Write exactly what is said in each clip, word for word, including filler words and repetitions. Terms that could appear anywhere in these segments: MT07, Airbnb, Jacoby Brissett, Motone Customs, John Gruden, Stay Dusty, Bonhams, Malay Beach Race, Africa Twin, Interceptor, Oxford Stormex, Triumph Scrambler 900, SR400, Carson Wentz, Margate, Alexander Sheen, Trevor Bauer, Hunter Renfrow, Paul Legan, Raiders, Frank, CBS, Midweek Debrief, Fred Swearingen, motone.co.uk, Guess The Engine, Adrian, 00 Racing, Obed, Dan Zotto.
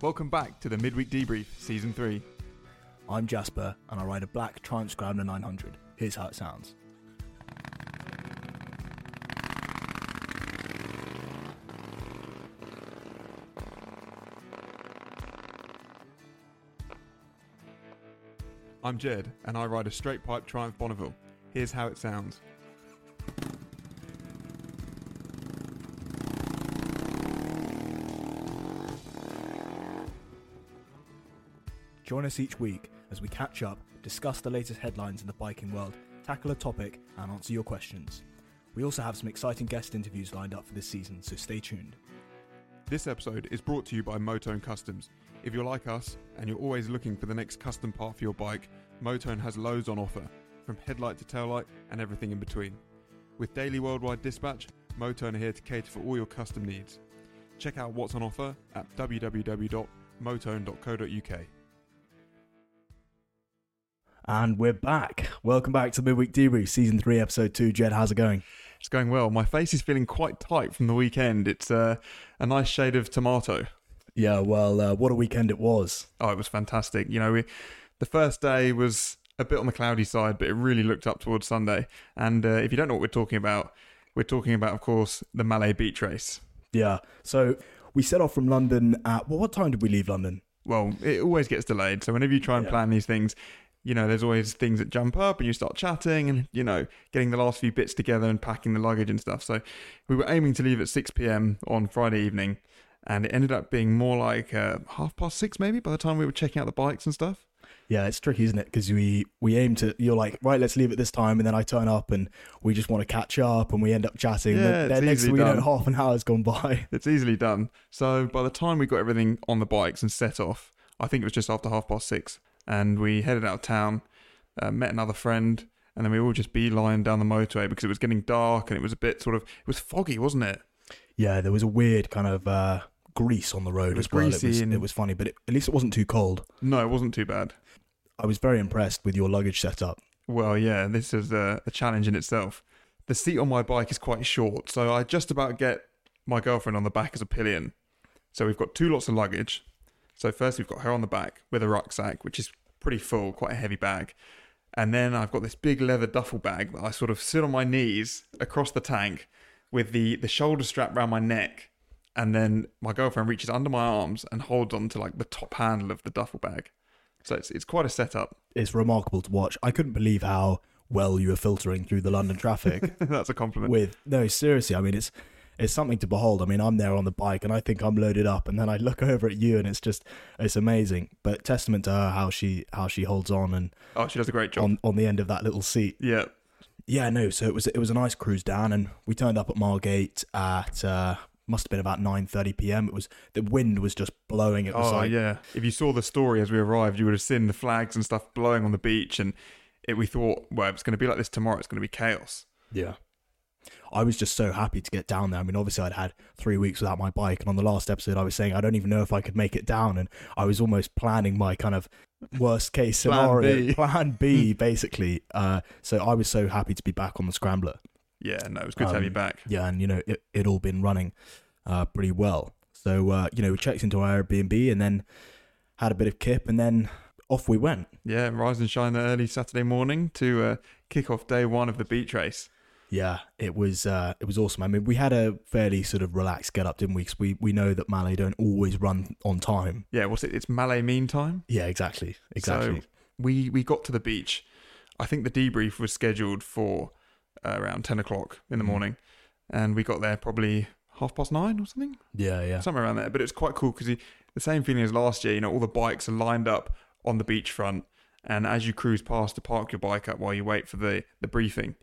Welcome back to the Midweek Debrief Season three. I'm Jasper and I ride a black Triumph Scrambler nine hundred. Here's how it sounds. I'm Jed and I ride a straight pipe Triumph Bonneville. Here's how it sounds. Join us each week as we catch up, discuss the latest headlines in the biking world, tackle a topic and answer your questions. We also have some exciting guest interviews lined up for this season, so stay tuned. This episode is brought to you by Motone Customs. If you're like us and you're always looking for the next custom part for your bike, Motone has loads on offer, from headlight to taillight and everything in between. With daily worldwide dispatch, Motone are here to cater for all your custom needs. Check out what's on offer at w w w dot motone dot co dot u k. And we're back. Welcome back to Midweek Debrief, Season three, Episode two. Jed, how's it going? It's going well. My face is feeling quite tight from the weekend. It's uh, a nice shade of tomato. Yeah, well, uh, what a weekend it was. Oh, it was fantastic. You know, we, the first day was a bit on the cloudy side, but it really looked up towards Sunday. And uh, if you don't know what we're talking about, we're talking about, of course, the Malay Beach Race. Yeah, so we set off from London at... Well, what time did we leave London? Well, it always gets delayed. So whenever you try and yeah. plan these things... You know, there's always things that jump up and you start chatting and, you know, getting the last few bits together and packing the luggage and stuff. So we were aiming to leave at six p.m. on Friday evening and it ended up being more like uh, half past six, maybe, by the time we were checking out the bikes and stuff. Yeah, it's tricky, isn't it? Because we, we aim to, you're like, right, let's leave at this time. And then I turn up and we just want to catch up and we end up chatting. Yeah, then next thing we know, half an hour's gone by. It's easily done. So by the time we got everything on the bikes and set off, I think it was just after half past six. And we headed out of town, uh, met another friend, and then we all just beelined down the motorway because it was getting dark and it was a bit sort of, it was foggy, wasn't it? Yeah, there was a weird kind of uh, grease on the road. It was as well. greasy. It was, and... it was funny, but it, at least it wasn't too cold. No, it wasn't too bad. I was very impressed with your luggage setup. Well, yeah, this is a, a challenge in itself. The seat on my bike is quite short, so I just about get my girlfriend on the back as a pillion. So we've got two lots of luggage. So first we've got her on the back with a rucksack, which is pretty full, quite a heavy bag. And then I've got this big leather duffel bag that I sort of sit on my knees across the tank with the, the shoulder strap around my neck. And then my girlfriend reaches under my arms and holds on to like the top handle of the duffel bag. So it's it's quite a setup. It's remarkable to watch. I couldn't believe how well you were filtering through the London traffic. That's a compliment. With no, seriously, I mean, it's... It's something to behold. I mean, I'm there on the bike and I think I'm loaded up and then I look over at you and it's just, it's amazing. But testament to her, how she how she holds on and... Oh, she does a great job. On, on the end of that little seat. Yeah. Yeah, no, so it was it was a nice cruise down and we turned up at Margate at, uh, must have been about nine thirty p.m. It was, the wind was just blowing at the oh, side. Oh, yeah. If you saw the story as we arrived, you would have seen the flags and stuff blowing on the beach and it, we thought, well, it's going to be like this tomorrow. It's going to be chaos. Yeah. I was just so happy to get down there. I mean, obviously I'd had three weeks without my bike and on the last episode I was saying I don't even know if I could make it down and I was almost planning my kind of worst case scenario. Plan B, plan B basically. Uh, so I was so happy to be back on the Scrambler. Yeah, no, it was good um, to have you back. Yeah, and you know, it, it all been running uh, pretty well. So, uh, you know, we checked into our Airbnb and then had a bit of kip and then off we went. Yeah, rise and shine early Saturday morning to uh, kick off day one of the beach race. Yeah, it was uh, it was awesome. I mean, we had a fairly sort of relaxed get-up, didn't we? Because we, we know that Malay don't always run on time. Yeah, what's it? It's Malay mean time? Yeah, exactly. Exactly. So we, we got to the beach. I think the debrief was scheduled for uh, around ten o'clock in the morning. And we got there probably half past nine or something. Yeah, yeah. Somewhere around there. But it was quite cool because the same feeling as last year. You know, all the bikes are lined up on the beachfront. And as you cruise past to park your bike up while you wait for the, the briefing...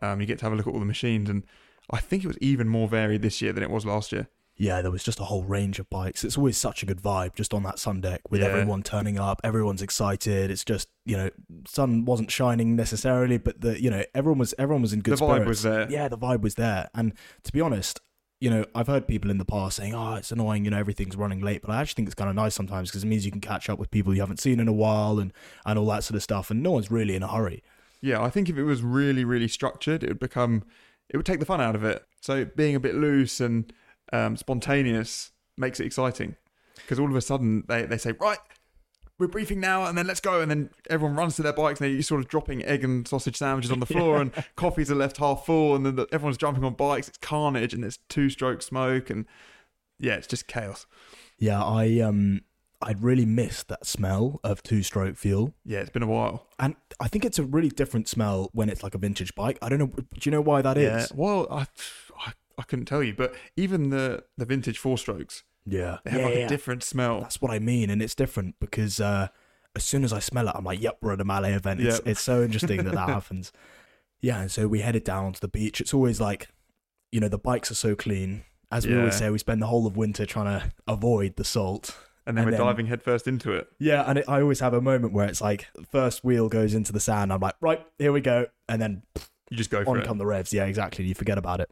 Um, you get to have a look at all the machines and I think it was even more varied this year than it was last year. Yeah, there was just a whole range of bikes. It's always such a good vibe just on that sun deck with yeah. everyone turning up, everyone's excited. It's just, you know, sun wasn't shining necessarily, but the you know, everyone was everyone was in good spirits. The vibe was there. Yeah, the vibe was there. And to be honest, you know, I've heard people in the past saying, oh, it's annoying, you know, everything's running late. But I actually think it's kind of nice sometimes because it means you can catch up with people you haven't seen in a while and, and all that sort of stuff. And no one's really in a hurry. Yeah, I think if it was really, really structured, it would become, it would take the fun out of it. So being a bit loose and um, spontaneous makes it exciting. Because all of a sudden they, they say, right, we're briefing now and then let's go. And then everyone runs to their bikes and they're sort of dropping egg and sausage sandwiches on the floor yeah. and coffees are left half full. And then the, everyone's jumping on bikes. It's carnage and there's two stroke smoke. And yeah, it's just chaos. Yeah, I, um, I'd really missed that smell of two-stroke fuel. Yeah, it's been a while. And I think it's a really different smell when it's like a vintage bike. I don't know. Do you know why that yeah. is? Well, I, I I couldn't tell you, but even the, the vintage four-strokes, yeah, they have yeah, like yeah. a different smell. That's what I mean, and it's different because uh, as soon as I smell it, I'm like, yep, we're at a Malay event. It's, yep. it's so interesting that that happens. Yeah, and so we headed down to the beach. It's always like, you know, the bikes are so clean. As we yeah. always say, we spend the whole of winter trying to avoid the salt. And then and we're then, diving headfirst into it. Yeah, and it, I always have a moment where it's like, first wheel goes into the sand, I'm like, right, here we go. And then pff, you just go for on it. come the revs. Yeah, exactly. You forget about it.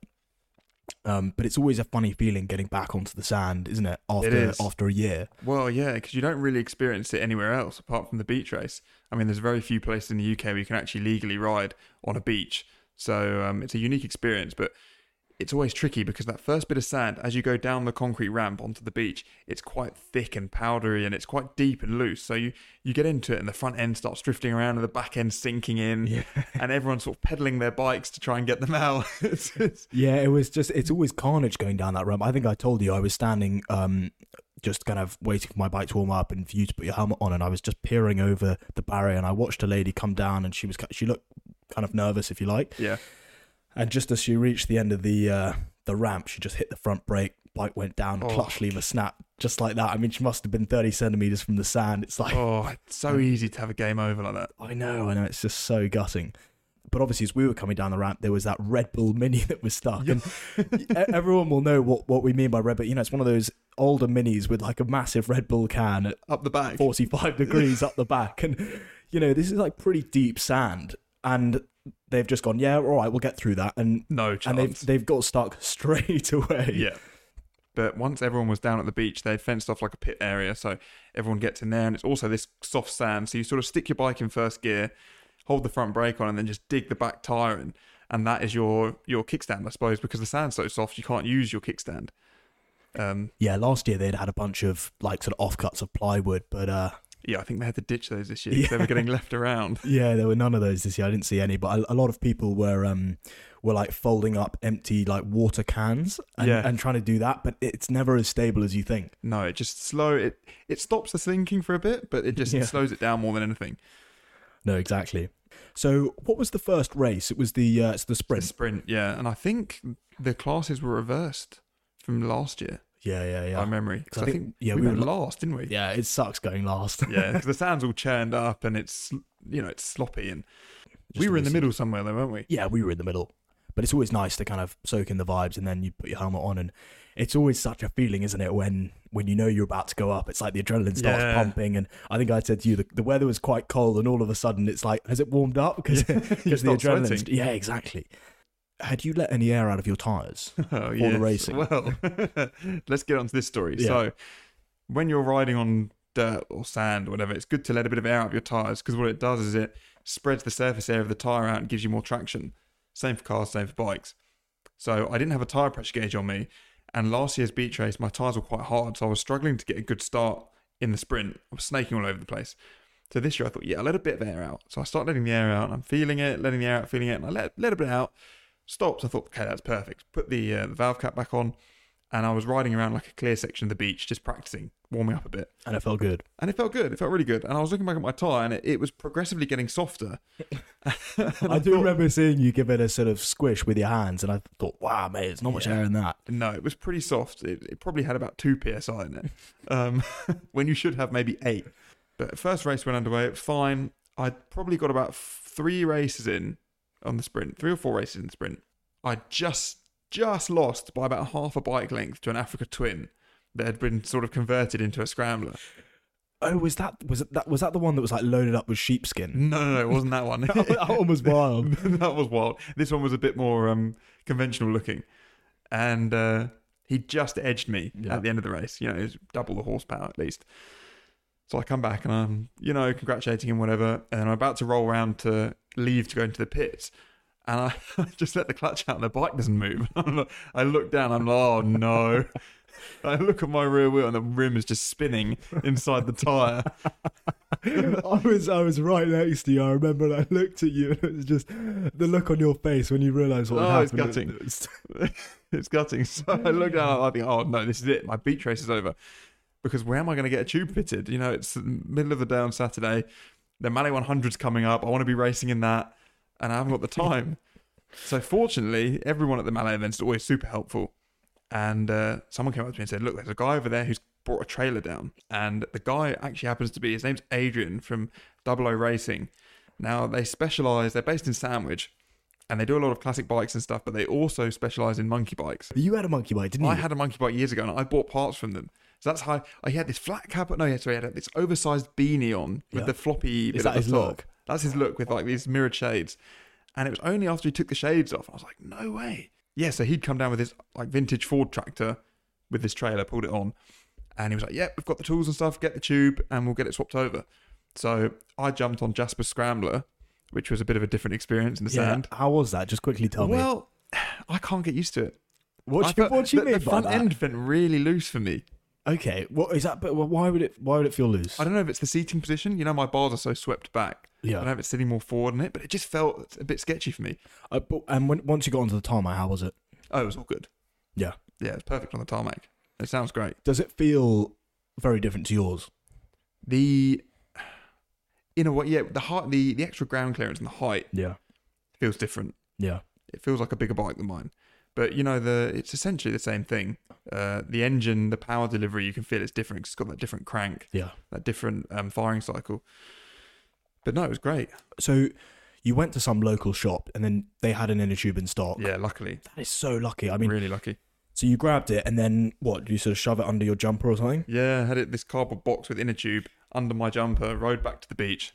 Um, but it's always a funny feeling getting back onto the sand, isn't it? After it is. after a year. Well, yeah, because you don't really experience it anywhere else apart from the beach race. I mean, there's very few places in the U K where you can actually legally ride on a beach. So um, it's a unique experience, but it's always tricky because that first bit of sand, as you go down the concrete ramp onto the beach, it's quite thick and powdery and it's quite deep and loose. So you, you get into it and the front end starts drifting around and the back end sinking in yeah. and everyone's sort of pedaling their bikes to try and get them out. it's, it's... Yeah, it was just, it's always carnage going down that ramp. I think I told you I was standing um, just kind of waiting for my bike to warm up and for you to put your helmet on, and I was just peering over the barrier and I watched a lady come down and she was she looked kind of nervous, if you like. Yeah. And just as she reached the end of the uh, the ramp, she just hit the front brake, bike went down, oh. clutch lever snapped, just like that. I mean, she must have been thirty centimetres from the sand. It's like... Oh, it's so easy to have a game over like that. I know, I know. It's just so gutting. But obviously, as we were coming down the ramp, there was that Red Bull Mini that was stuck. Yeah. And everyone will know what, what we mean by Red Bull. You know, it's one of those older Minis with like a massive Red Bull can at up the back, forty-five degrees up the back. And, you know, this is like pretty deep sand. And... they've just gone, yeah, all right, we'll get through that. And no chance. And they've, they've got stuck straight away. Yeah. But once everyone was down at the beach, they fenced off like a pit area. So everyone gets in there. And it's also this soft sand. So you sort of stick your bike in first gear, hold the front brake on, and then just dig the back tyre in. And that is your, your kickstand, I suppose, because the sand's so soft, you can't use your kickstand. Um, yeah, last year they'd had a bunch of like sort of offcuts of plywood, but... uh yeah, I think they had to ditch those this year because yeah. they were getting left around. Yeah, there were none of those this year. I didn't see any, but a, a lot of people were um, were like folding up empty like water cans and, yeah. and trying to do that, but it's never as stable as you think. No, it just slow it it stops the sinking for a bit, but it just yeah. slows it down more than anything. No, exactly. So, what was the first race? It was the uh, it's the sprint. The sprint, yeah, and I think the classes were reversed from last year. Yeah, yeah, yeah. By memory. Because I, I think yeah, we, we went were last, didn't we? Yeah, it sucks going last. Yeah, because the sand's all churned up and it's, you know, it's sloppy. And Just we were in the middle somewhere though, weren't we? Yeah, we were in the middle. But it's always nice to kind of soak in the vibes and then you put your helmet on. And it's always such a feeling, isn't it, when, when you know you're about to go up. It's like the adrenaline starts yeah. pumping. And I think I said to you, the, the weather was quite cold and all of a sudden it's like, has it warmed up? Because yeah. the adrenaline. Yeah, exactly. Had you let any air out of your tyres oh, for yes. the racing? Well, let's get on to this story. Yeah. So when you're riding on dirt or sand or whatever, it's good to let a bit of air out of your tyres because what it does is it spreads the surface area of the tyre out and gives you more traction. Same for cars, same for bikes. So I didn't have a tyre pressure gauge on me. And last year's beach race, my tyres were quite hard. So I was struggling to get a good start in the sprint. I was snaking all over the place. So this year I thought, yeah, I'll let a bit of air out. So I start letting the air out. And I'm feeling it, letting the air out, feeling it. And I let, let a bit out. Stopped. I thought, okay, that's perfect. Put the, uh, the valve cap back on, and I was riding around like a clear section of the beach, just practicing, warming up a bit. And it felt good. And it felt good. It felt really good. And I was looking back at my tyre, and it, it was progressively getting softer. I, I do thought, remember seeing you give it a sort of squish with your hands, and I thought, wow, mate, there's not much yeah. air in that. No, it was pretty soft. It, it probably had about two P S I in it, um, when you should have maybe eight. But first race went underway. It was fine. I probably got about three races in. On the sprint, three or four races in the sprint, I just just lost by about half a bike length to an Africa Twin that had been sort of converted into a scrambler. Oh, was that was that was that the one that was like loaded up with sheepskin? No, no, no, it wasn't that one. that, that one was wild. That was wild. This one was a bit more um, conventional looking, and uh, he just edged me yeah. at the end of the race. You know, it was double the horsepower at least. So I come back and I'm, you know, congratulating him, whatever. And I'm about to roll around to leave to go into the pits. And I just let the clutch out and the bike doesn't move. I look down, I'm like, oh no. I look at my rear wheel and the rim is just spinning inside the tyre. I was I was right next to you. I remember and I looked at you and it was just the look on your face when you realise what oh, happened. It's gutting. It's, it's gutting. So I look down and I think, oh no, this is it. My beach race is over. Because where am I going to get a tube fitted? You know, it's the middle of the day on Saturday. The Malle one hundred's coming up. I want to be racing in that. And I haven't got the time. So fortunately, everyone at the Malle event is always super helpful. And uh, someone came up to me and said, look, there's a guy over there who's brought a trailer down. And the guy actually happens to be, his name's Adrian from double oh Racing. Now, they specialise, they're based in Sandwich. And they do a lot of classic bikes and stuff, but they also specialise in monkey bikes. You had a monkey bike, didn't you? I had a monkey bike years ago, and I bought parts from them. So that's how I, he had this flat cap. No, yeah, sorry, he had this oversized beanie on with yeah. the floppy bit at the top. Look? That's his look with like these mirrored shades. And it was only after he took the shades off, I was like, no way. Yeah, so he'd come down with his like vintage Ford tractor with this trailer, pulled it on. And he was like, yep, yeah, we've got the tools and stuff, get the tube and we'll get it swapped over. So I jumped on Jasper Scrambler, which was a bit of a different experience in the yeah, sand. How was that? Just quickly tell well, me. Well, I can't get used to it. What do you, what do you the, mean the front by that? End went really loose for me. Okay, what is that? But why would it? Why would it feel loose? I don't know if it's the seating position. You know, my bars are so swept back. Yeah, I don't know if it's sitting more forward in it, but it just felt a bit sketchy for me. Uh, but, and when, once you got onto the tarmac, how was it? Oh, it was all good. Yeah, yeah, it's perfect on the tarmac. It sounds great. Does it feel very different to yours? The, in a way, yeah, the height, the the extra ground clearance and the height, yeah, feels different. Yeah, it feels like a bigger bike than mine. But, you know, the it's essentially the same thing. Uh, the engine, the power delivery, you can feel it's different. It's got that different crank, yeah, that different um, firing cycle. But no, it was great. So you went to some local shop and then they had an inner tube in stock. Yeah, luckily. That is so lucky. I mean, really lucky. So you grabbed it and then what? You sort of shove it under your jumper or something? Yeah, I had it this cardboard box with inner tube under my jumper, rode back to the beach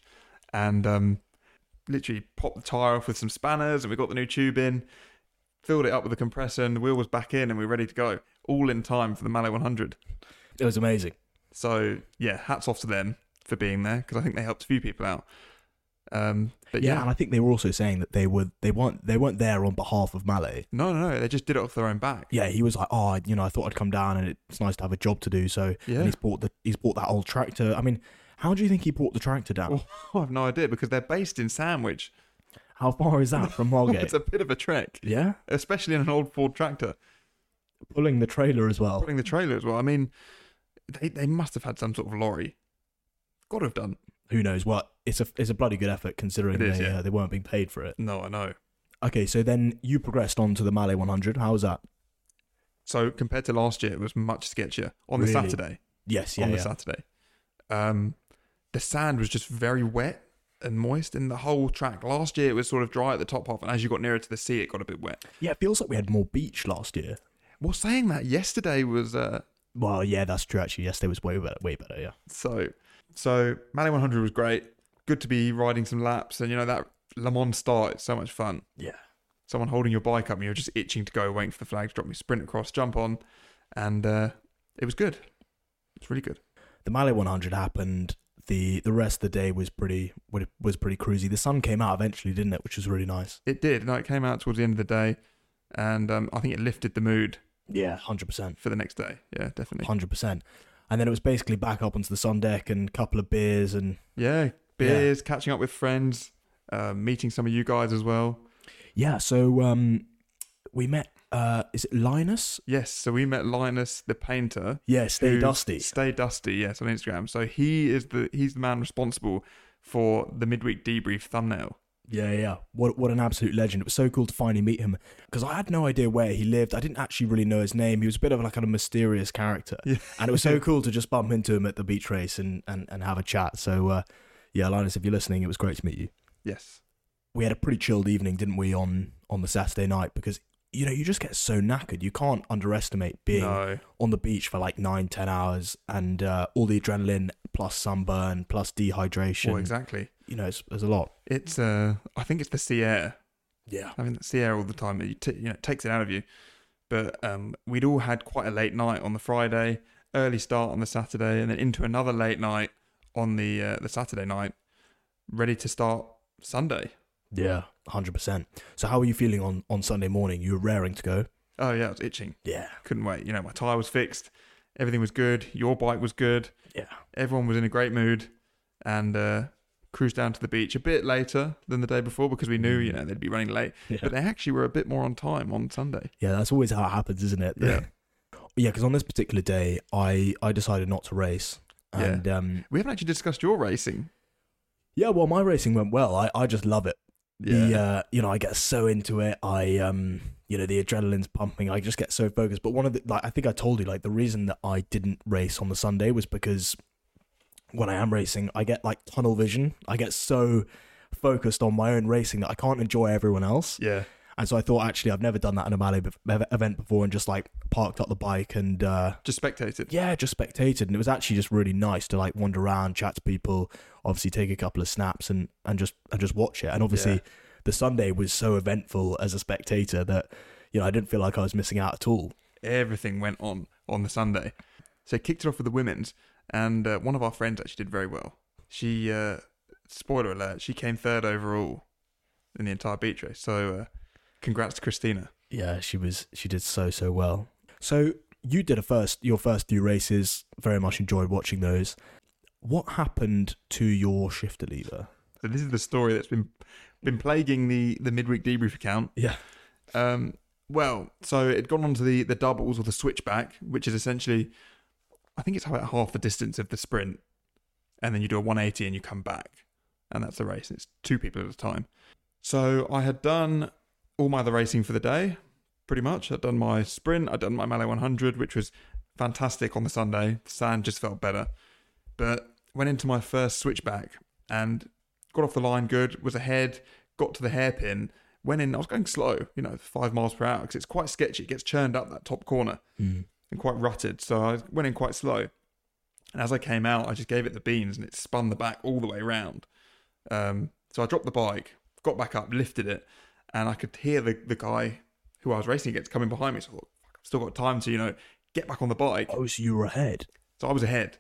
and um, literally popped the tyre off with some spanners and we got the new tube in. Filled it up with a compressor and the wheel was back in and we were ready to go. All in time for the Malle one hundred. It was amazing. So, yeah, hats off to them for being there because I think they helped a few people out. Um, but yeah, yeah, and I think they were also saying that they were they weren't they weren't there on behalf of Malle. No, no, no, they just did it off their own back. Yeah, he was like, oh, you know, I thought I'd come down and it's nice to have a job to do. So yeah. and he's bought the he's bought that old tractor. I mean, how do you think he brought the tractor down? Well, I have no idea because they're based in Sandwich. How far is that from Margate? It's a bit of a trek. Yeah? Especially in an old Ford tractor. Pulling the trailer as well. Pulling the trailer as well. I mean, they, they must have had some sort of lorry. Got to have done. Who knows? Well, it's a, it's a bloody good effort considering is, they, yeah. uh, they weren't being paid for it. No, I know. Okay, so then you progressed on to the Malle one hundred. How was that? So compared to last year, it was much sketchier. On really? the Saturday. Yes, yeah, On yeah. the Saturday. Um, the sand was just very wet. And moist in the whole track. Last year it was sort of dry at the top half, and as you got nearer to the sea it got a bit wet. Yeah, it feels like we had more beach last year. Well, saying that, yesterday was uh well yeah that's true actually yesterday was way better way better yeah so so Malle one hundred was great. Good to be riding some laps, and you know that Le Mans start, it's so much fun. Yeah, someone holding your bike up and you're just itching to go, waiting for the flag to drop, me sprint across, jump on, and uh it was good. It's really good. The Malle one hundred happened. The the rest of the day was pretty was pretty cruisy. The sun came out eventually, didn't it? Which was really nice. It did. No, it came out towards the end of the day, and um, I think it lifted the mood. Yeah, one hundred percent. For the next day. Yeah, definitely. one hundred percent. And then it was basically back up onto the sun deck and a couple of beers and... Yeah, beers, yeah. Catching up with friends, uh, meeting some of you guys as well. Yeah, so um, we met... Uh, is it Linus? Yes, so we met Linus the painter. Yeah, Stay Dusty. Stay Dusty, yes, on Instagram. So he is the he's the man responsible for the Midweek Debrief thumbnail. Yeah, yeah. What what an absolute legend. It was so cool to finally meet him because I had no idea where he lived. I didn't actually really know his name. He was a bit of like a mysterious character. Yeah. And it was so cool to just bump into him at the beach race and, and, and have a chat. So uh, yeah, Linus, if you're listening, it was great to meet you. Yes. We had a pretty chilled evening, didn't we, on, on the Saturday night, because you know, you just get so knackered. You can't underestimate being no. on the beach for like nine, ten hours, and uh, all the adrenaline plus sunburn plus dehydration. Well, exactly. You know, it's, it's a lot. It's, uh, I think it's the sea air. Yeah, I mean, the sea air all the time. It, t- you know, it takes it out of you. But um, we'd all had quite a late night on the Friday, early start on the Saturday, and then into another late night on the uh, the Saturday night, ready to start Sunday. Yeah. one hundred percent. So how were you feeling on, on Sunday morning? You were raring to go? Oh yeah, it was itching. Yeah. Couldn't wait. You know, my tyre was fixed. Everything was good. Your bike was good. Yeah. Everyone was in a great mood. And uh, cruised down to the beach a bit later than the day before because we knew, you know, they'd be running late. Yeah. But they actually were a bit more on time on Sunday. Yeah, that's always how it happens, isn't it? Yeah. Yeah, because on this particular day, I, I decided not to race. And yeah. um, we haven't actually discussed your racing. Yeah, well, my racing went well. I, I just love it. Yeah. The, uh, you know, I get so into it. I, um, you know, the adrenaline's pumping. I just get so focused. But one of the, like, I think I told you, like, the reason that I didn't race on the Sunday was because when I am racing, I get like tunnel vision. I get so focused on my own racing that I can't enjoy everyone else. Yeah. And so I thought, actually, I've never done that in a Malay event before, and just like parked up the bike and uh, just spectated. Yeah, just spectated. And it was actually just really nice to like wander around, chat to people, obviously take a couple of snaps and, and just and just watch it. And obviously yeah. the Sunday was so eventful as a spectator that, you know, I didn't feel like I was missing out at all. Everything went on on the Sunday. So I kicked it off with the women's, and uh, one of our friends actually did very well. She, uh, spoiler alert, she came third overall in the entire beach race. So... Uh, Congrats to Christina. Yeah, she was. She did so, so well. So you did a first, your first few races, very much enjoyed watching those. What happened to your shifter lever? So this is the story that's been been plaguing the, the midweek debrief account. Yeah. Um. Well, so it gone on to the, the doubles or the switchback, which is essentially, I think it's about half the distance of the sprint. And then you do a one eighty and you come back. And that's the race. It's two people at a time. So I had done... all my other racing for the day, pretty much. I'd done my sprint, I'd done my Malle one hundred, which was fantastic on the Sunday. The sand just felt better. But went into my first switchback and got off the line good, was ahead, got to the hairpin, went in, I was going slow, you know, five miles per hour, because it's quite sketchy. It gets churned up, that top corner, mm. and quite rutted. So I went in quite slow. And as I came out, I just gave it the beans and it spun the back all the way around. Um, so I dropped the bike, got back up, lifted it, and I could hear the, the guy who I was racing against coming behind me. So I thought, fuck, I've still got time to, you know, get back on the bike. Oh, so you were ahead. So I was ahead.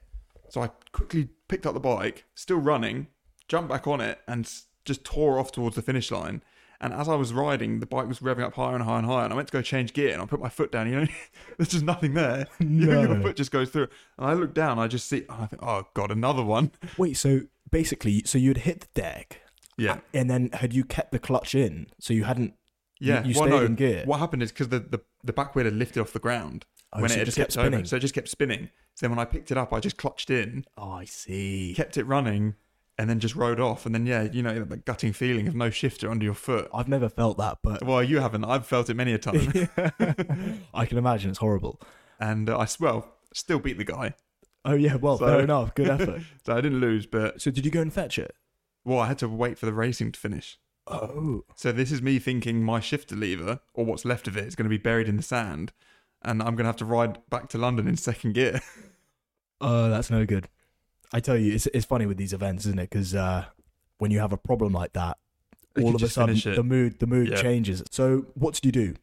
So I quickly picked up the bike, still running, jumped back on it, and just tore off towards the finish line. And as I was riding, the bike was revving up higher and higher and higher. And I went to go change gear, and I put my foot down. You know, there's just nothing there. No. Your foot just goes through. And I look down, I just see, and I think, oh, God, another one. Wait, so basically, so you'd hit the deck. Yeah, and then had you kept the clutch in, so you hadn't? Yeah, you, you well, stayed no, in gear. What happened is because the, the the back wheel had lifted off the ground oh, when so it, it just kept spinning. Over, so it just kept spinning. So then when I picked it up, I just clutched in. Oh, I see. Kept it running, and then just rode off. And then yeah, you know the gutting feeling of no shifter under your foot. I've never felt that, but well, you haven't. I've felt it many a time. I can imagine it's horrible. And uh, I well still beat the guy. Oh yeah, well so... fair enough. Good effort. So I didn't lose, but so did you go and fetch it? Well, I had to wait for the racing to finish. Oh. So this is me thinking my shifter lever, or what's left of it, is going to be buried in the sand, and I'm going to have to ride back to London in second gear. Oh, that's no good. I tell you, it's it's funny with these events, isn't it? Because uh, when you have a problem like that, all of a sudden the mood the mood yeah. changes. So what did you do?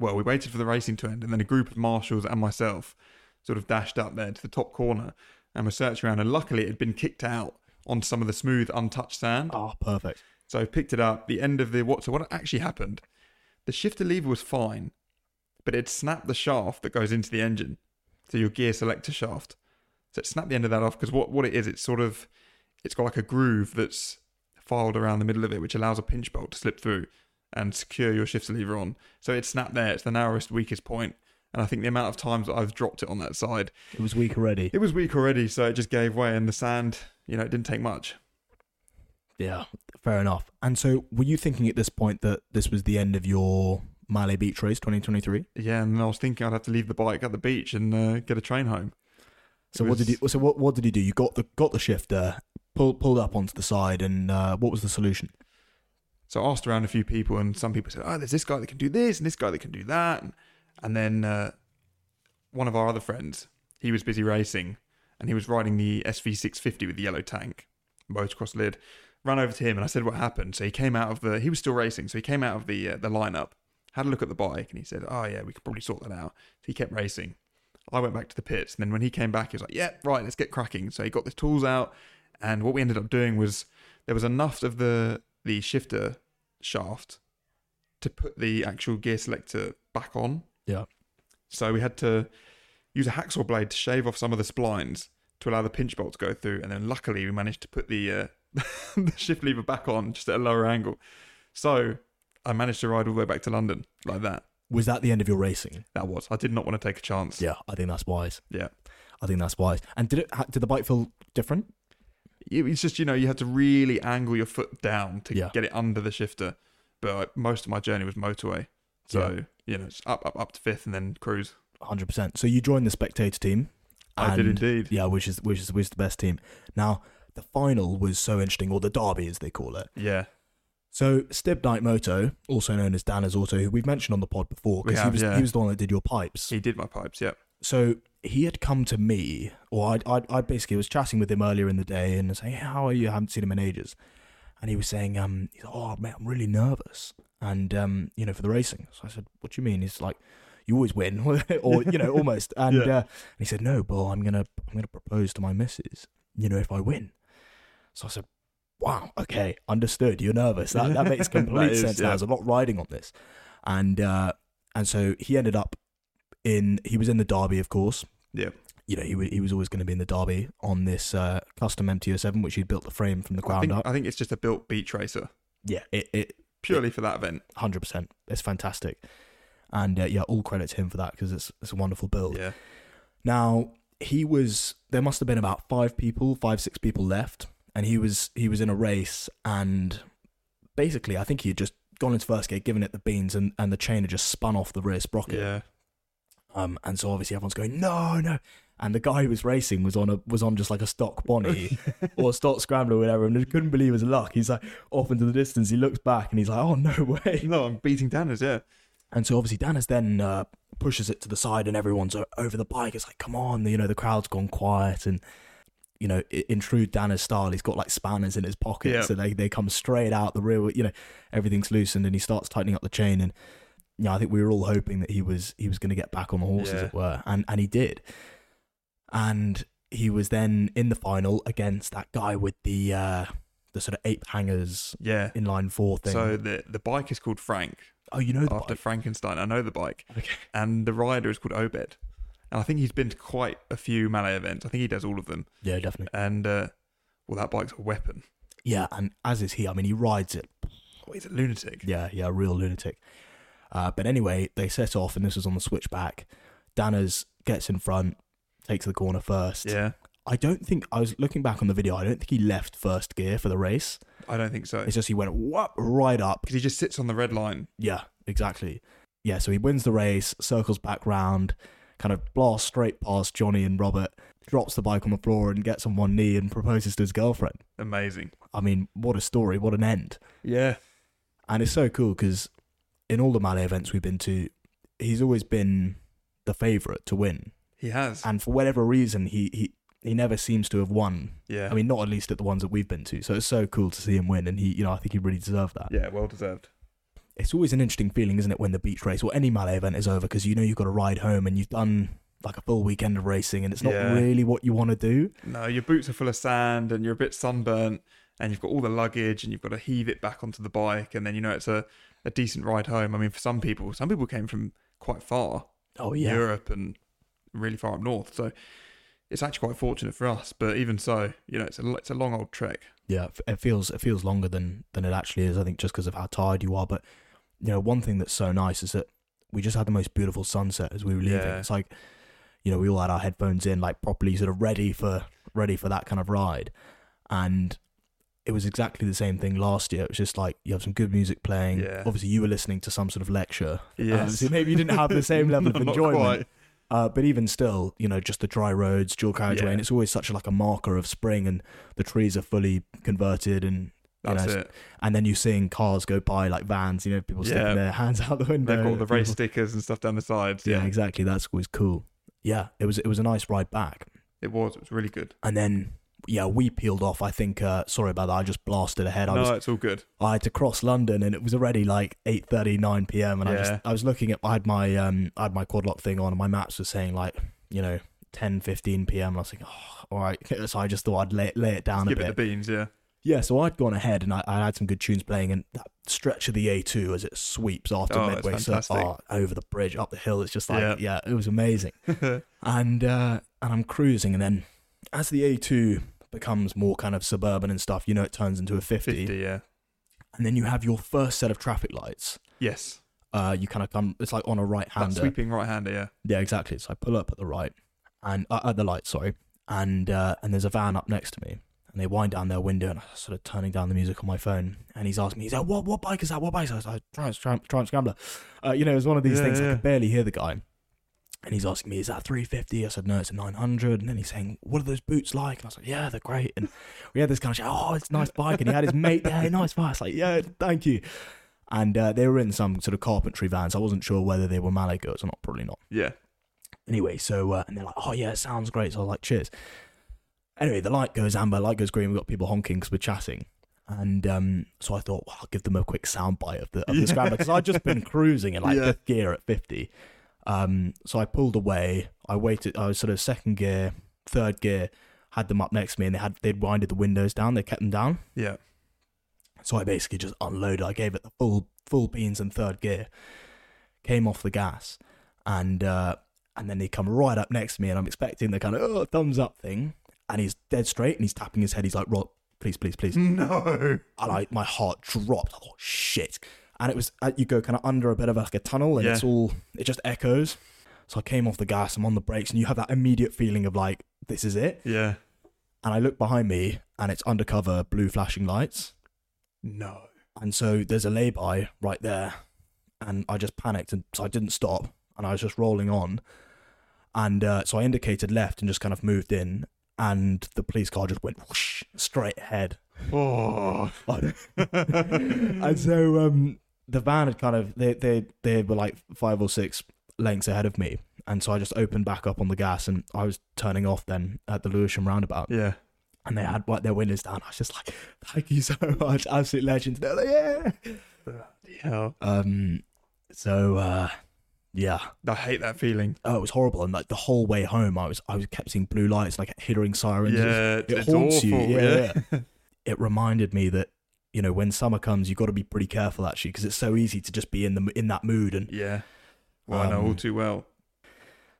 Well, we waited for the racing to end, and then a group of marshals and myself sort of dashed up there to the top corner and were searching around, and luckily it had been kicked out on some of the smooth, untouched sand. Oh, perfect. So I picked it up. The end of the... what? So what actually happened, the shifter lever was fine, but it snapped the shaft that goes into the engine. So your gear selector shaft. So it snapped the end of that off, because what, what it is, it's sort of... it's got like a groove that's filed around the middle of it, which allows a pinch bolt to slip through and secure your shifter lever on. So it snapped there. It's the narrowest, weakest point. And I think the amount of times that I've dropped it on that side... It was weak already. It was weak already, so it just gave way, and the sand... you know, it didn't take much. Yeah, fair enough. And so were you thinking at this point that this was the end of your Malay Beach Race twenty twenty-three? Yeah, and I was thinking I'd have to leave the bike at the beach and uh, get a train home. So it what was... did you so what, what did you do? You got the got the shifter, pulled pulled up onto the side, and uh, what was the solution? So I asked around a few people, and some people said, oh, there's this guy that can do this and this guy that can do that. And, and then uh, one of our other friends, he was busy racing, and he was riding the S V six fifty with the yellow tank, motocross lid. Ran over to him and I said, what happened? So he came out of the, he was still racing, so he came out of the uh, the lineup, had a look at the bike, and he said, oh yeah, we could probably sort that out. So he kept racing. I went back to the pits, and then when he came back, he was like, yeah, right, let's get cracking. So he got the tools out, and what we ended up doing was, there was enough of the, the shifter shaft to put the actual gear selector back on. Yeah. So we had to use a hacksaw blade to shave off some of the splines to allow the pinch bolt to go through. And then luckily we managed to put the, uh, the shift lever back on just at a lower angle. So I managed to ride all the way back to London like that. Was that the end of your racing? That was. I did not want to take a chance. Yeah, I think that's wise. Yeah. I think that's wise. And did it? Did the bike feel different? It's just, you know, you had to really angle your foot down to yeah. get it under the shifter. But most of my journey was motorway. So, yeah. you know, just up, up, up to fifth and then cruise. one hundred percent. So you joined the spectator team. And, I did indeed. Yeah, which is, which is which is the best team. Now, the final was so interesting, or the derby as they call it. Yeah. So Stebnight Moto, also known as Dan Zotto, who we've mentioned on the pod before, because he was yeah. he was the one that did your pipes. He did my pipes, yeah. So he had come to me, or I I I basically was chatting with him earlier in the day and saying, "How are you? I haven't seen him in ages." And he was saying, "Um, he's like, oh man, I'm really nervous, and um, you know, for the racing." So I said, "What do you mean?" He's like, "You always win," or you know, almost. And, yeah. uh, and he said, "No, Bill, I'm gonna I'm gonna propose to my missus, you know, if I win." So I said, wow, okay, understood, you're nervous. That that makes complete that is, sense yeah. now. There's a lot riding on this. And uh, and so he ended up in, he was in the derby, of course. Yeah. You know, he, w- he was always going to be in the derby on this uh, custom M T oh seven, which he built the frame from the ground I think, up. I think it's just a built beach racer. Yeah. it, it Purely it, for that event. one hundred percent. It's fantastic. And uh, yeah, all credit to him for that, because it's, it's a wonderful build. Yeah. Now, he was, there must have been about five people, five, six people left. And he was he was in a race, and basically I think he had just gone into first gear, given it the beans, and, and the chain had just spun off the rear sprocket. Yeah. Um. And so obviously everyone's going no no, and the guy who was racing was on a was on just like a stock Bonnie or a stock Scrambler or whatever, and he couldn't believe his luck. He's like off into the distance. He looks back and he's like, oh no way. No, I'm beating Danners. Yeah. And so obviously Danners then uh, pushes it to the side, and everyone's over the bike. It's like, come on, you know, the crowd's gone quiet. And you know, in true Danner's style, he's got like spanners in his pocket, yeah. so they, they come straight out the rear. You know, everything's loosened, and he starts tightening up the chain. And yeah, you know, I think we were all hoping that he was he was going to get back on the horse, yeah. as it were, and and he did. And he was then in the final against that guy with the uh, the sort of ape hangers, yeah. inline four thing. So the the bike is called Frank. Oh, you know the after bike. Frankenstein. I know the bike. Okay, and the rider is called Obed. And I think he's been to quite a few Malay events. I think he does all of them. Yeah, definitely. And, uh, well, that bike's a weapon. Yeah, and as is he. I mean, he rides it. Oh, he's a lunatic. Yeah, yeah, a real lunatic. Uh, but anyway, they set off, and this was on the switchback. Danners gets in front, takes the corner first. Yeah. I don't think, I was looking back on the video, I don't think he left first gear for the race. I don't think so. It's just he went whoop, right up. Because he just sits on the red line. Yeah, exactly. Yeah, so he wins the race, circles back round, kind of blasts straight past Johnny and Robert, drops the bike on the floor and gets on one knee and proposes to his girlfriend. Amazing. I mean, what a story, what an end. Yeah. And it's so cool because in all the Malay events we've been to, he's always been the favourite to win. He has. And for whatever reason, he, he, he never seems to have won. Yeah. I mean, not at least at the ones that we've been to. So it's so cool to see him win. And he, you know, I think he really deserved that. Yeah, well deserved. It's always an interesting feeling, isn't it, when the beach race or any Malay event is over, because you know you've got to ride home and you've done like a full weekend of racing and it's not yeah. really what you want to do. No, your boots are full of sand and you're a bit sunburnt and you've got all the luggage and you've got to heave it back onto the bike, and then you know it's a, a decent ride home. I mean, for some people, some people came from quite far. Oh, yeah. Europe and really far up north. So it's actually quite fortunate for us, but even so, you know, it's a, it's a long old trek. Yeah, it feels it feels longer than, than it actually is, I think, just because of how tired you are, but you know, one thing that's so nice is that we just had the most beautiful sunset as we were leaving. Yeah. It's like, you know, we all had our headphones in, like properly sort of ready for ready for that kind of ride. And it was exactly the same thing last year. It was just like, you have some good music playing. Yeah. Obviously, you were listening to some sort of lecture. Yeah. So maybe you didn't have the same level of enjoyment. Uh, but even still, you know, just the dry roads, dual carriageway, yeah. and it's always such a, like a marker of spring, and the trees are fully converted and... That's you know, it. And then you're seeing cars go by, like vans, you know, people sticking yeah. their hands out the window. They've got all the race people. stickers and stuff down the sides. Yeah. yeah, exactly. That's always cool. Yeah, it was it was a nice ride back. It was. It was really good. And then, yeah, we peeled off. I think, uh, sorry about that. I just blasted ahead. I no, was, it's all good. I had to cross London and it was already like eight thirty, nine p.m. And yeah. I just, I was looking at, I had my, um, I had my quad lock thing on and my maps were saying like, you know, ten, fifteen p.m. And I was like, oh, all right. So I just thought I'd lay, lay it down just a bit. Give it the beans, yeah. yeah, so I'd gone ahead and I, I had some good tunes playing, and that stretch of the A two as it sweeps after oh, Midway Circuit, oh, over the bridge, up the hill, it's just like, yeah, yeah it was amazing. and uh, and I'm cruising, and then as the A two becomes more kind of suburban and stuff, you know, it turns into a fifty. fifty, yeah. And then you have your first set of traffic lights. Yes. Uh, you kind of come, it's like on a right-hander. That sweeping right-hander, yeah. Yeah, exactly. So I pull up at the right, and uh, at the light, sorry, and uh, and there's a van up next to me. And they wind down their window, and I'm sort of turning down the music on my phone. And he's asking me, he's like, what what bike is that? What bike is that? I was like, Triumph, Triumph Scrambler. Uh, you know, it was one of these yeah, things, yeah. I could barely hear the guy. And he's asking me, is that a three fifty? I said, no, it's a nine hundred. And then he's saying, what are those boots like? And I was like, yeah, they're great. And we had this kind of, oh, it's a nice bike. And he had his mate there, nice bike. I was like, yeah, thank you. And uh, they were in some sort of carpentry van, so I wasn't sure whether they were Malay goods or not, probably not. Yeah. Anyway, so, uh, and they're like, oh, yeah, it sounds great. So I was like, cheers. Anyway, the light goes amber, light goes green. We've got people honking because we're chatting. And um, so I thought, well, I'll give them a quick soundbite of the, of yeah. the Scrambler, because I'd just been cruising in like yeah. fifth gear at fifty. Um, so I pulled away. I waited. I was sort of second gear, third gear, had them up next to me, and they had, they'd winded the windows down. They kept them down. Yeah. So I basically just unloaded. I gave it the full full beans in third gear, came off the gas, and uh, and then they come right up next to me, and I'm expecting the kind of oh, thumbs up thing. And he's dead straight, and he's tapping his head. He's like, "Rob, please, please, please." No. And I, my heart dropped. I thought, "Shit!" And it was, you go kind of under a bit of like a tunnel, and yeah. it's all, it just echoes. So I came off the gas. I'm on the brakes, and you have that immediate feeling of like, "This is it." Yeah. And I look behind me, and it's undercover blue flashing lights. No. And so there's a lay-by right there, and I just panicked, and so I didn't stop, and I was just rolling on, and uh, so I indicated left and just kind of moved in. And the police car just went whoosh, straight ahead. Oh. And so um, the van had kind of, they, they they were like five or six lengths ahead of me. And so I just opened back up on the gas, and I was turning off then at the Lewisham roundabout. Yeah. And they had like, their windows down. I was just like, thank you so much. Absolute legend. They're like, yeah. Yeah. Um, so, uh, yeah. I hate that feeling. Oh, it was horrible. And like the whole way home, I was I was kept seeing blue lights, like hearing sirens. Yeah, it, was, it it's haunts awful. You. Yeah, yeah. yeah. It reminded me that, you know, when summer comes, you've got to be pretty careful actually, because it's so easy to just be in the in that mood. And yeah, well, um, I know all too well.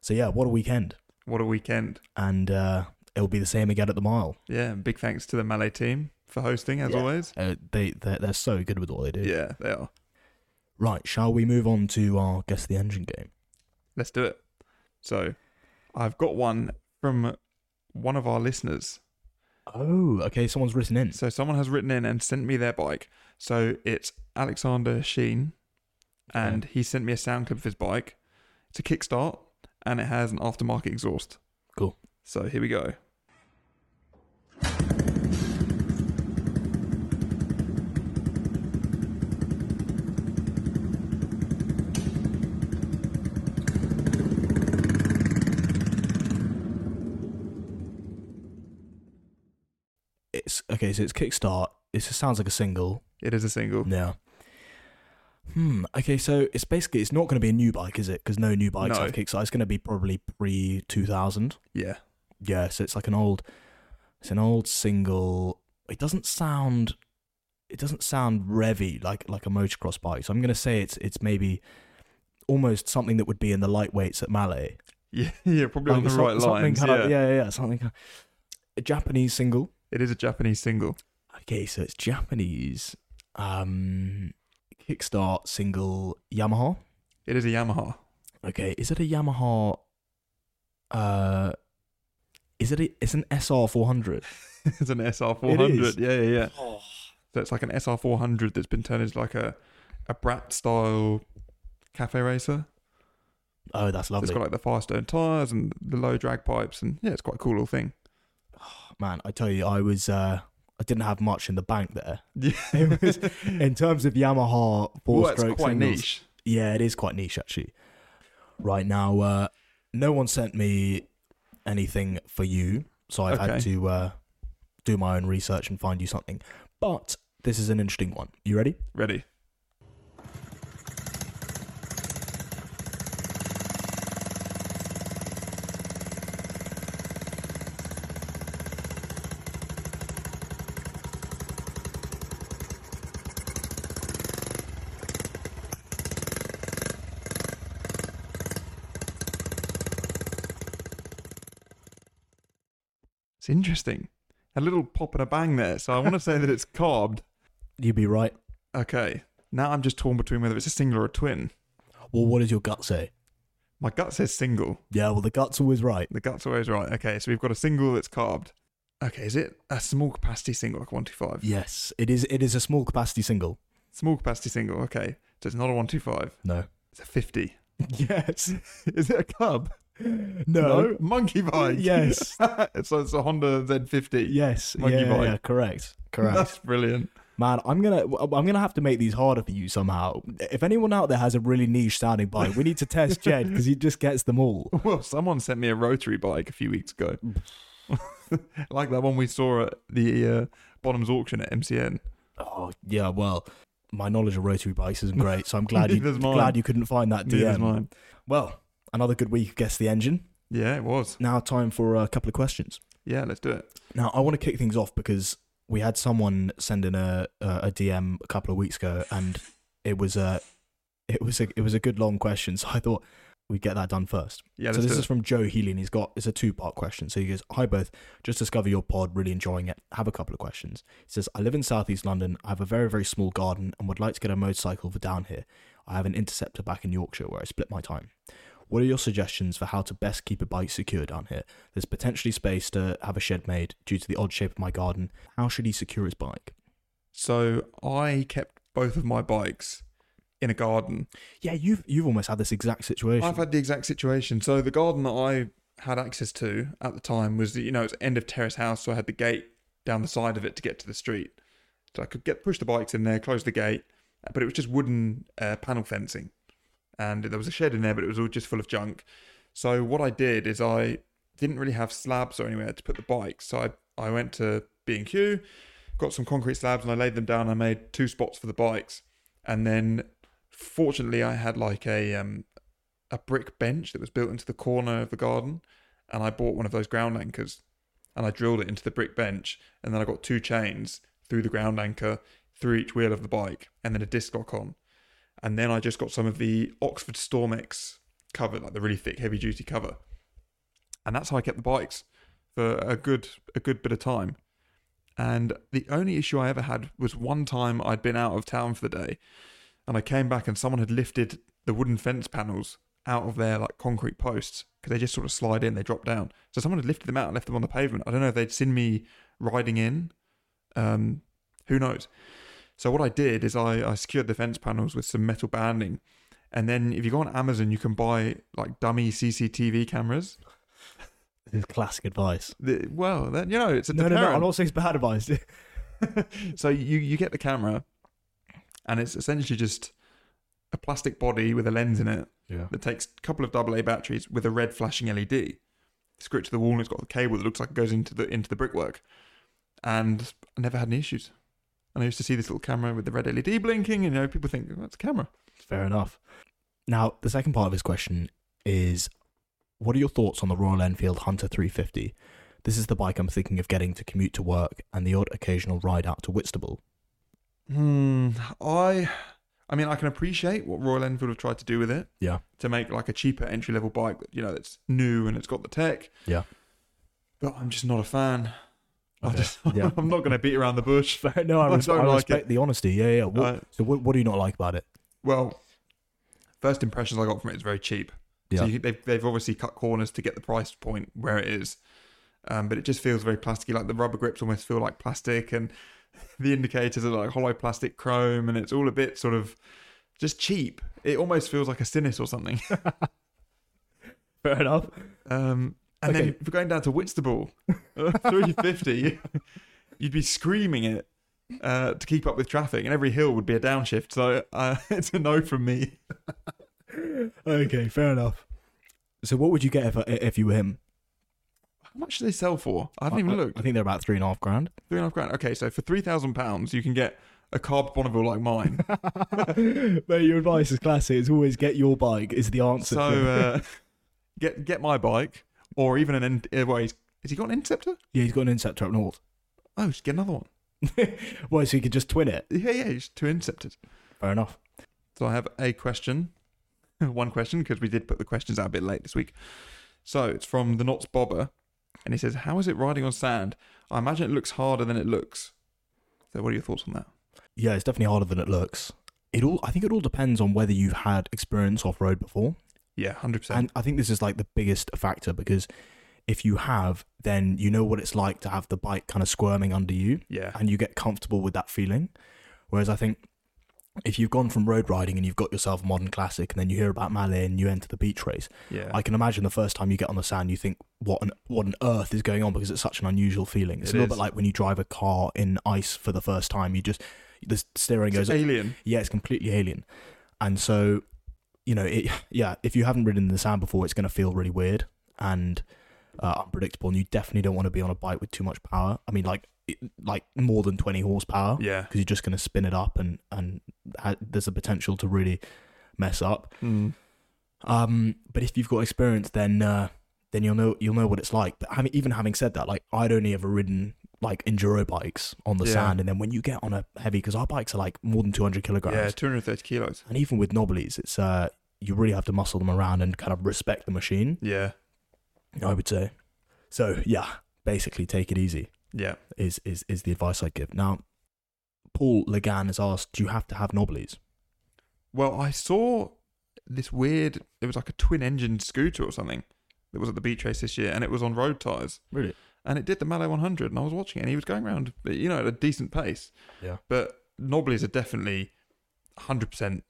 So yeah, what a weekend! What a weekend! And uh, it'll be the same again at the mile. Yeah, and big thanks to the Malay team for hosting as yeah. always. Uh, they they're, they're so good with what they do. Yeah, they are. Right, shall we move on to our Guess the Engine game? Let's do it. So, I've got one from one of our listeners. Oh, okay, someone's written in. So, someone has written in and sent me their bike. So, it's Alexander Sheen, and okay. he sent me a sound clip of his bike. It's a kickstart, and it has an aftermarket exhaust. Cool. So, here we go. Okay, so it's kickstart. It sounds like a single. It is a single. Yeah. Hmm. Okay, so it's basically, it's not going to be a new bike, is it? Because no new bikes no. have kickstart. It's going to be probably pre two thousand. Yeah. Yeah, so it's like an old, it's an old single. It doesn't sound, it doesn't sound revvy like, like a motocross bike. So I'm going to say it's it's maybe almost something that would be in the lightweights at Malay. Yeah, yeah, probably like on the so, right lines. Kind yeah. Of, yeah, yeah, yeah, something kind of, a Japanese single. It is a Japanese single. Okay, so it's Japanese. Um, kickstart single Yamaha? It is a Yamaha. Okay, is it a Yamaha? Uh, is it a, it's an S R four hundred? It's an S R four hundred, it is. yeah, yeah, yeah. Oh. So it's like an S R four hundred that's been turned into like a, a Brat-style cafe racer. Oh, that's lovely. So it's got like the Firestone tyres and the low drag pipes, and yeah, it's quite a cool little thing. Man, I tell you, I was uh, I didn't have much in the bank there. Yeah. It was, in terms of Yamaha four-stroke singles. Well, quite niche. Yeah, it is quite niche, actually. Right now, uh, no one sent me anything for you, so I've okay. had to uh, do my own research and find you something. But this is an interesting one. You ready? Ready. It's interesting. A little pop and a bang there. So I want to say that it's carbed. You'd be right. Okay. Now I'm just torn between whether it's a single or a twin. Well, what does your gut say? My gut says single. Yeah, well, the gut's always right. The gut's always right. Okay, so we've got a single that's carbed. Okay, is it a small capacity single, like one twenty-five? Yes, it is It is a small capacity single. Small capacity single, okay. So it's not a one twenty-five? No. It's a fifty. Yes. Is it a cub? No. no. Monkey bike? Yes. So it's a Honda Z fifty? Yes. Monkey yeah, bike. Yeah, correct. Correct. That's brilliant. Man, I'm gonna I'm gonna have to make these harder for you somehow. If anyone out there has a really niche sounding bike, we need to test Jed because he just gets them all. Well, someone sent me a rotary bike a few weeks ago, like that one we saw at the uh, Bonhams auction at M C N. Oh yeah, well, my knowledge of rotary bikes isn't great, so I'm glad you glad you couldn't find that D M. Mine. Well, another good week of Guess the Engine. Yeah, it was. Now time for a couple of questions. Yeah, let's do it. Now I want to kick things off because we had someone send in a a D M a couple of weeks ago, and it was a it was a it was a good long question. So I thought we'd get that done first. Yeah. So this is it. From Joe Healy, and he's got it's a two part question. So he goes, "Hi both, just discover your pod, really enjoying it. Have a couple of questions." He says, "I live in Southeast London. I have a very very small garden, and would like to get a motorcycle for down here. I have an Interceptor back in Yorkshire where I split my time. What are your suggestions for how to best keep a bike secure down here? There's potentially space to have a shed made due to the odd shape of my garden. How should he secure his bike?" So I kept both of my bikes in a garden. Yeah, you've you've almost had this exact situation. I've had the exact situation. So the garden that I had access to at the time was, you know, it's end of terrace house, so I had the gate down the side of it to get to the street. So I could get push the bikes in there, close the gate, but it was just wooden uh, panel fencing. And there was a shed in there, but it was all just full of junk. So what I did is I didn't really have slabs or anywhere to put the bike. So I, I went to B and Q, got some concrete slabs, and I laid them down. I made two spots for the bikes. And then fortunately, I had like a um, a brick bench that was built into the corner of the garden. And I bought one of those ground anchors, and I drilled it into the brick bench. And then I got two chains through the ground anchor, through each wheel of the bike, and then a disc lock on. And then I just got some of the Oxford Stormex cover, like the really thick, heavy-duty cover. And that's how I kept the bikes for a good a good bit of time. And the only issue I ever had was one time I'd been out of town for the day, and I came back and someone had lifted the wooden fence panels out of their like concrete posts, because they just sort of slide in, they drop down. So someone had lifted them out and left them on the pavement. I don't know if they'd seen me riding in. Um, who knows? So what I did is I, I secured the fence panels with some metal banding. And then if you go on Amazon, you can buy like dummy C C T V cameras. This is classic advice. The, well, then, you know, it's a no, deterrent. No, no, I'm not saying it's bad advice. So you, you get the camera, and it's essentially just a plastic body with a lens in it yeah. that takes a couple of double A batteries with a red flashing L E D. Screw it to the wall, and it's got a cable that looks like it goes into the into the brickwork. And I never had any issues. And I used to see this little camera with the red L E D blinking, and you know, people think, well, that's a camera. Fair enough. Now, the second part of his question is, what are your thoughts on the Royal Enfield Hunter three fifty? This is the bike I'm thinking of getting to commute to work and the odd occasional ride out to Whitstable. Hmm. I I mean, I can appreciate what Royal Enfield have tried to do with it. Yeah. To make like a cheaper entry-level bike, you know, that's new and it's got the tech. Yeah. But I'm just not a fan. Okay. I just, yeah. I'm not going to beat around the bush. No, I, res- I, I like respect it. The honesty. Yeah, yeah. What, uh, so, what, what do you not like about it? Well, first impressions I got from it is very cheap. Yeah. So you, they've they've obviously cut corners to get the price point where it is, um, but it just feels very plasticky. Like the rubber grips almost feel like plastic, and the indicators are like hollow plastic chrome, and it's all a bit sort of just cheap. It almost feels like a Cynis or something. Fair enough. Um. And okay. Then if we're going down to Whitstable, three fifty, you'd be screaming it uh, to keep up with traffic, and every hill would be a downshift. So uh, it's a no from me. Okay, fair enough. So what would you get if if you were him? How much do they sell for? I haven't I, even looked. I think they're about three and a half grand. Three and a half grand. Okay, so for three thousand pounds, you can get a carb Bonneville like mine. Mate, your advice is classic. It's always get your bike is the answer. So uh, get get my bike. Or even an... Well, he's, has he got an Interceptor? Yeah, he's got an Interceptor up north. Oh, just get another one. Well, so you could just twin it. Yeah, yeah, just two Interceptors. Fair enough. So I have a question. One question, because we did put the questions out a bit late this week. So it's from the Knots Bobber, And he says, how is it riding on sand? I imagine it looks harder than it looks. So what are your thoughts on that? Yeah, it's definitely harder than it looks. It all, I think it all depends on whether you've had experience off-road before. Yeah, one hundred percent. And I think this is like the biggest factor, because if you have, then you know what it's like to have the bike kind of squirming under you. Yeah. And you get comfortable with that feeling. Whereas I think if you've gone from road riding and you've got yourself a modern classic and then you hear about Malay and you enter the beach race, yeah. I can imagine the first time you get on the sand, you think, what on what on earth is going on? Because it's such an unusual feeling. It's it a little is. bit like when you drive a car in ice for the first time. You just, the steering it's goes... It's alien. Up. Yeah, it's completely alien. And so, you know, it. yeah, if you haven't ridden in the sand before, it's going to feel really weird and uh, unpredictable. And you definitely don't want to be on a bike with too much power. I mean, like... like more than twenty horsepower, yeah, because you're just going to spin it up and and ha- there's a potential to really mess up. mm. Um but if you've got experience, then uh then you'll know you'll know what it's like. But having, even having said that, like I'd only ever ridden like enduro bikes on the yeah. sand, and then when you get on a heavy, because our bikes are like more than two hundred kilograms, yeah two hundred thirty kilos, and even with knobblies, it's uh you really have to muscle them around and kind of respect the machine, yeah I would say. So yeah, basically take it easy. Yeah, is is is the advice I give. Now, Paul Legan has asked, do you have to have knobblies? Well, I saw this weird, it was like a twin-engine scooter or something that was at the beach race this year, and it was on road tyres. Really? And it did the Malle one hundred, and I was watching it, and he was going around, you know, at a decent pace. Yeah. But knobblies are definitely one hundred percent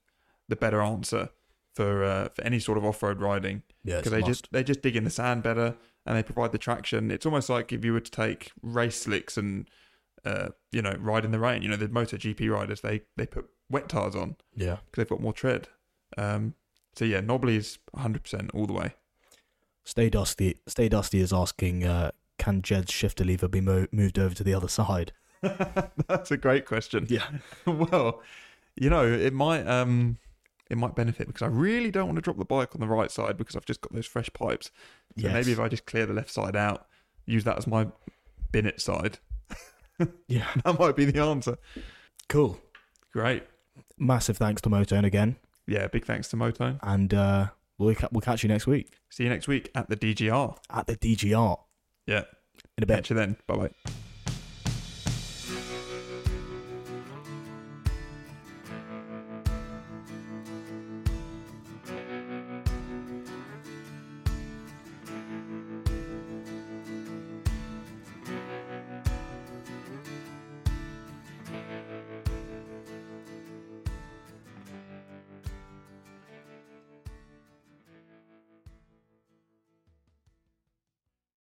the better answer for uh, for any sort of off-road riding. Yeah, because they just, they just dig in the sand better. And they provide the traction. It's almost like if you were to take race slicks and, uh, you know, ride in the rain. You know, the MotoGP riders, they they put wet tires on. Yeah. Because they've got more tread. Um, so, yeah, knobbly is one hundred percent all the way. Stay Dusty Stay Dusty is asking, uh, can Jed's shifter lever be mo- moved over to the other side? That's a great question. Yeah. Well, you know, it might... Um, it might benefit, because I really don't want to drop the bike on the right side because I've just got those fresh pipes. So yes. Maybe if I just clear the left side out, use that as my Binnett side. Yeah. That might be the answer. Cool. Great. Massive thanks to Motone again. Yeah, big thanks to Motone. And uh, we'll, we'll catch you next week. See you next week at the D G R. At the D G R. Yeah. In a bit. Catch you then. Bye-bye.